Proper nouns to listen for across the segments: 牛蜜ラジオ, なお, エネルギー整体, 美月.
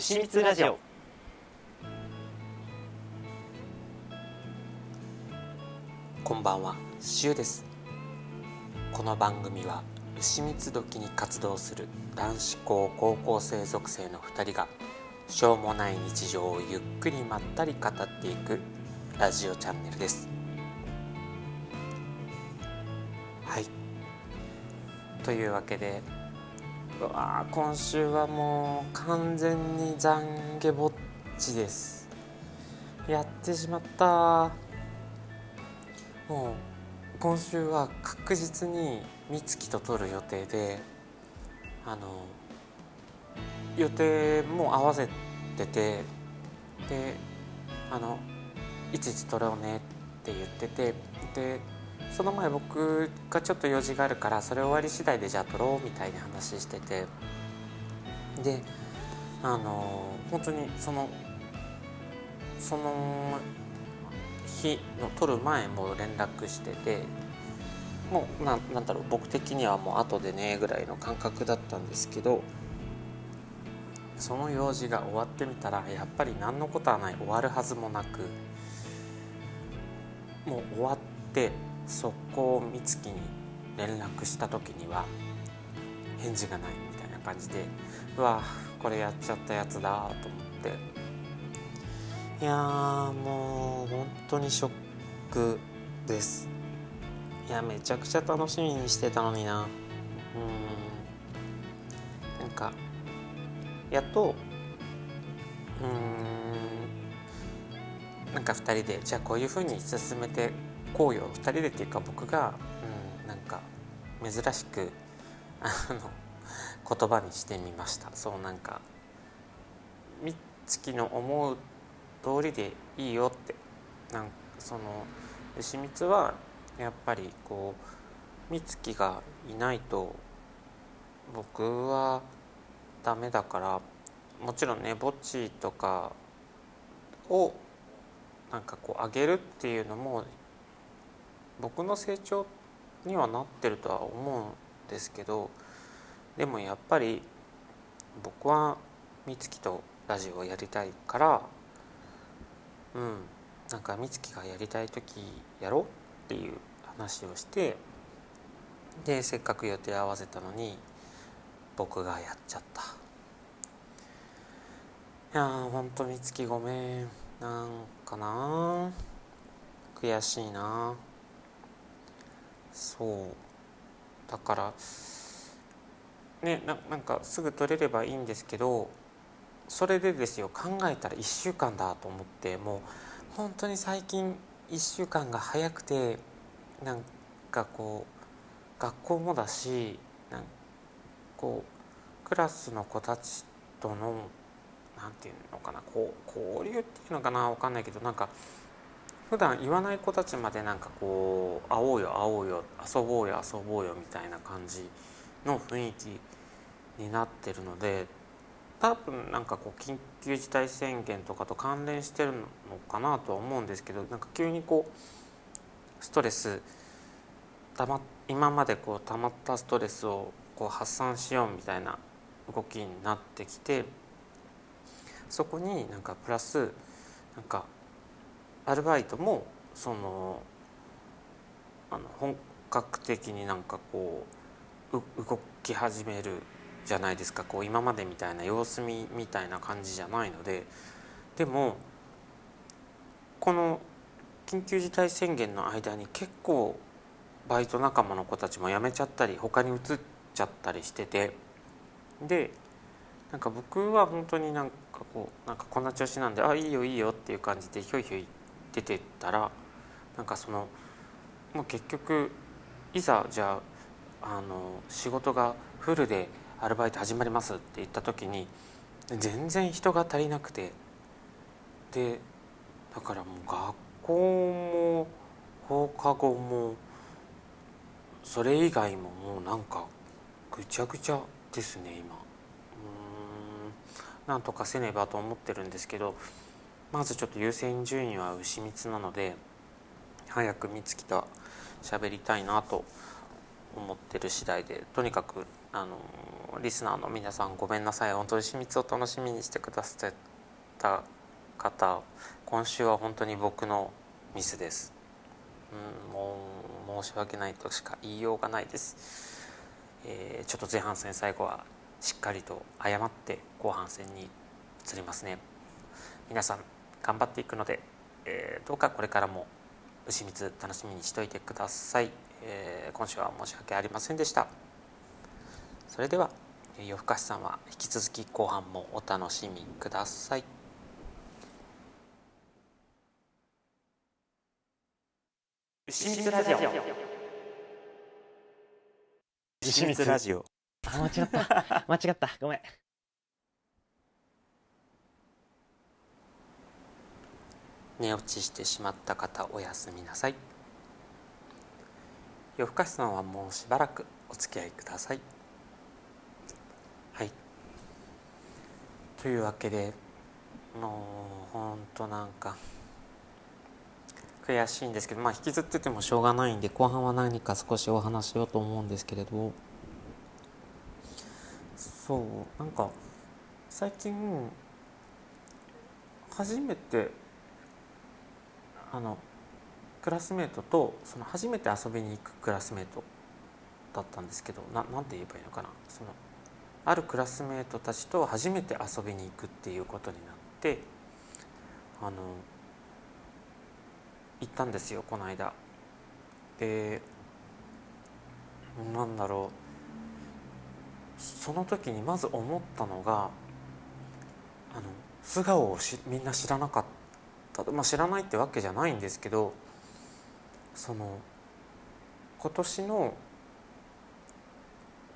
牛蜜ラジオ。こんばんは、しゅうです。この番組は牛蜜時に活動する男子校高校生属性の2人がしょうもない日常をゆっくりまったり語っていくラジオチャンネルです。はい、というわけで今週はもう完全に懺悔ぼっちです。やってしまった。もう今週は確実に美月と撮る予定で、予定も合わせてて、でいちいち撮ろうねって言ってて、でその前僕がちょっと用事があるから、それ終わり次第でじゃあ撮ろうみたいな話してて、で本当にその日の撮る前も連絡してて、もうなんだろう、僕的にはもう後でねぐらいの感覚だったんですけど、その用事が終わってみたらやっぱり何のことはない、終わるはずもなく、もう終わって、そこを美月に連絡した時には返事がないみたいな感じで、うわこれやっちゃったやつだと思って、いやもう本当にショックです。いやめちゃくちゃ楽しみにしてたのにな。なんかやっとなんか2人でじゃあこういう風に進めてこうよ、2人でっていうか僕が、なんか珍しく言葉にしてみました。そう、なんか美月の思う通りでいいよって、なんかその牛蜜はやっぱりこう美月がいないと僕はダメだから、もちろんねぼっちとかをなんかこうあげるっていうのも僕の成長にはなってるとは思うんですけど、でもやっぱり僕は美月とラジオをやりたいから、なんか美月がやりたい時やろうっていう話をして、でせっかく予定合わせたのに僕がやっちゃった。いやーほんと美月ごめん。なんかな悔しいな。そうだからね、なんかすぐ取れればいいんですけど、それでですよ、考えたら1週間だと思って、もう本当に最近1週間が早くて、なんかこう学校もだし、なんかこうクラスの子たちとのなんていうのかな、こう交流っていうのかな、分かんないけど、なんか普段言わない子たちまでなんかこう会おうよ会おうよ遊ぼうよ遊ぼうよみたいな感じの雰囲気になってるので、多分なんかこう緊急事態宣言とかと関連してるのかなとは思うんですけど、なんか急にこうストレス今までこう溜まったストレスをこう発散しようみたいな動きになってきて、そこになんかプラスなんかアルバイトもその本格的になんかこう動き始めるじゃないですか。こう今までみたいな様子見みたいな感じじゃないので、でもこの緊急事態宣言の間に結構バイト仲間の子たちも辞めちゃったり他に移っちゃったりしてて、でなんか僕は本当になんかこんな調子なんで、あいいよいいよっていう感じでひょいひょい出てったら、なんかそのもう結局いざじゃあ仕事がフルでアルバイト始まりますって言った時に全然人が足りなくて、でだからもう学校も放課後もそれ以外ももうなんかぐちゃぐちゃですね。今なんとかせねばと思ってるんですけど、まずちょっと優先順位は牛蜜なので早く美月と喋りたいなと思ってる次第で、とにかくリスナーの皆さんごめんなさい、本当に秘密を楽しみにしてくださった方、今週は本当に僕のミスです、もう申し訳ないとしか言いようがないです、ちょっと前半戦最後はしっかりと謝って後半戦に移りますね。皆さん頑張っていくので、どうかこれからも牛蜜楽しみにしておいてください。今週は申し訳ありませんでした。それでは夜更かしさんは引き続き後半もお楽しみください。牛蜜ラジオ、牛蜜ラジオ、あ、間違ったごめん。寝落ちしてしまった方おやすみなさい。夜更かしさんはもうしばらくお付き合いください。はい。というわけで、もうほんとなんか悔しいんですけど、引きずっててもしょうがないんで、後半は何か少しお話しようと思うんですけれど、そうなんか最近初めてクラスメートとその初めて遊びに行くクラスメートだったんですけど、なんて言えばいいのかな、そのあるクラスメートたちと初めて遊びに行くっていうことになって、行ったんですよ、この間。で、なんだろう、その時にまず思ったのが、素顔をみんな知らなかった。知らないってわけじゃないんですけど、その今年の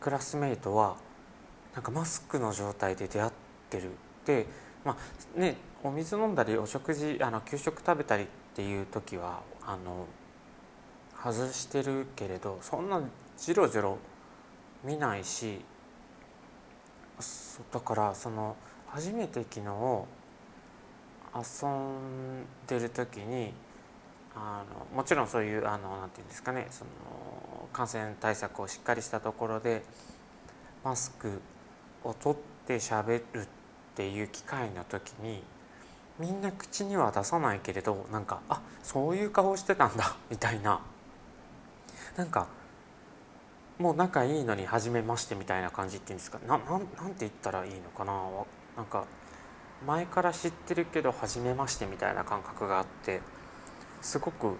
クラスメートはなんかマスクの状態で出会ってる。で、お水飲んだりお食事給食食べたりっていう時は外してるけれど、そんなジロジロ見ないし、だからその初めて昨日遊んでる時にもちろんそういうなんていうんですかね、その感染対策をしっかりしたところでマスクを取って喋るっていう機会の時に、みんな口には出さないけれど、なんかそういう顔してたんだみたいな、なんかもう仲いいのに初めましてみたいな感じっていうんですか、なんて言ったらいいのかな、なんか前から知ってるけど初めましてみたいな感覚があって、すごく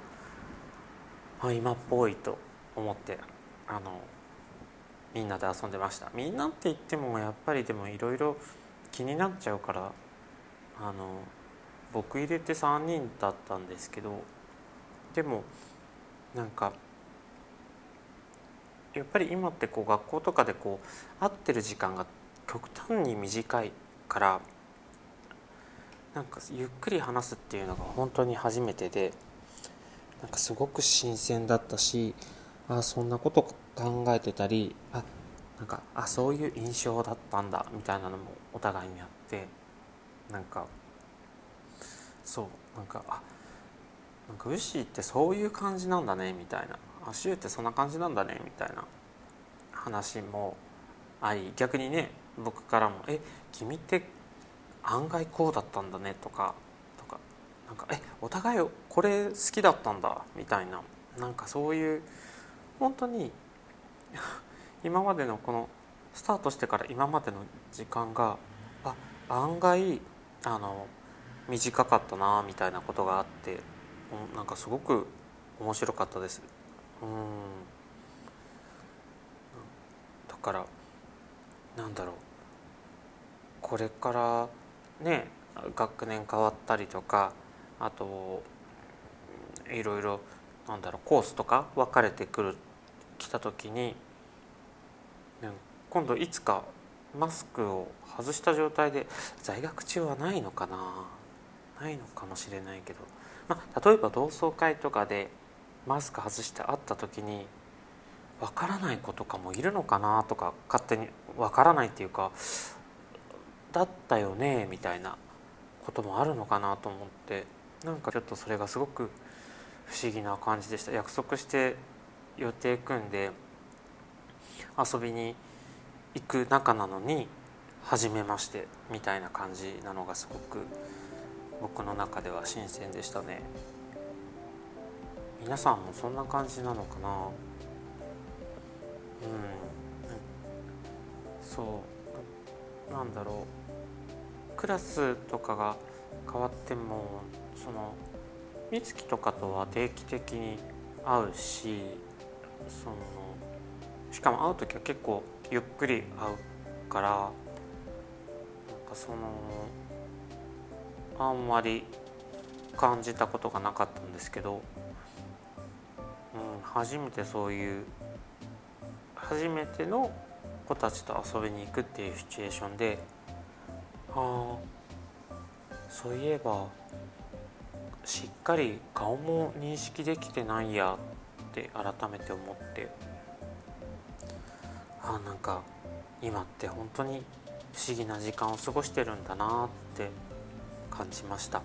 今っぽいと思ってみんなで遊んでました。みんなって言ってもやっぱりでもいろいろ気になっちゃうから、僕入れて3人だったんですけど、でもなんかやっぱり今ってこう学校とかでこう会ってる時間が極端に短いから、なんかゆっくり話すっていうのが本当に初めてで、なんかすごく新鮮だったし、そんなこと考えてたり、なんかそういう印象だったんだみたいなのもお互いにあって、なんかそうなんかウシってそういう感じなんだねみたいな、シュウってそんな感じなんだねみたいな話もあり、逆にね僕からも君って案外こうだったんだねとかなんかお互いこれ好きだったんだみたいな、なんかそういう本当に今までのこのスタートしてから今までの時間が案外短かったなみたいなことがあって、なんかすごく面白かったです。だからなんだろう、これからね、学年変わったりとか、あといろいろなんだろう、コースとか分かれてきた時に、ね、今度いつかマスクを外した状態で、在学中はないのかな、ないのかもしれないけど、例えば同窓会とかでマスク外して会った時に分からない子とかもいるのかなとか、勝手に分からないっていうかだったよねみたいなこともあるのかなと思って、なんかちょっとそれがすごく不思議な感じでした。約束して予定組んで遊びに行く仲なのに初めましてみたいな感じなのがすごく僕の中では新鮮でしたね。皆さんもそんな感じなのかな。そうなんだろう、クラスとかが変わってもその美月とかとは定期的に会うし、そのしかも会う時は結構ゆっくり会うから、なんかそのあんまり感じたことがなかったんですけど、初めてそういう初めての子たちと遊びに行くっていうシチュエーションで、そういえばしっかり顔も認識できてないやって改めて思って、なんか今って本当に不思議な時間を過ごしてるんだなって感じました。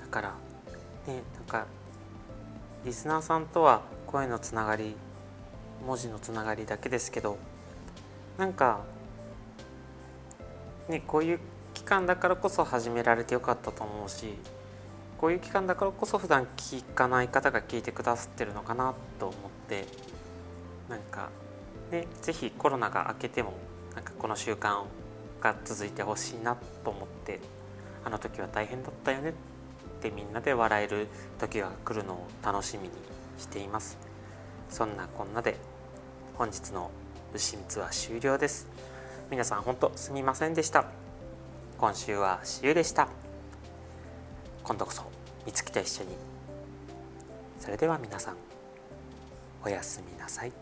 だからね、なんかリスナーさんとは声のつながり、文字のつながりだけですけど、なんかね、こういう期間だからこそ始められてよかったと思うし、こういう期間だからこそ普段聞かない方が聞いてくださってるのかなと思って、なんかね、ぜひコロナが明けてもなんかこの習慣が続いてほしいなと思って、あの時は大変だったよねってみんなで笑える時が来るのを楽しみにしています。そんなこんなで本日のうしみつは終了です。皆さん本当すみませんでした。今週はしゆでした。今度こそみつきと一緒に。それでは皆さんおやすみなさい。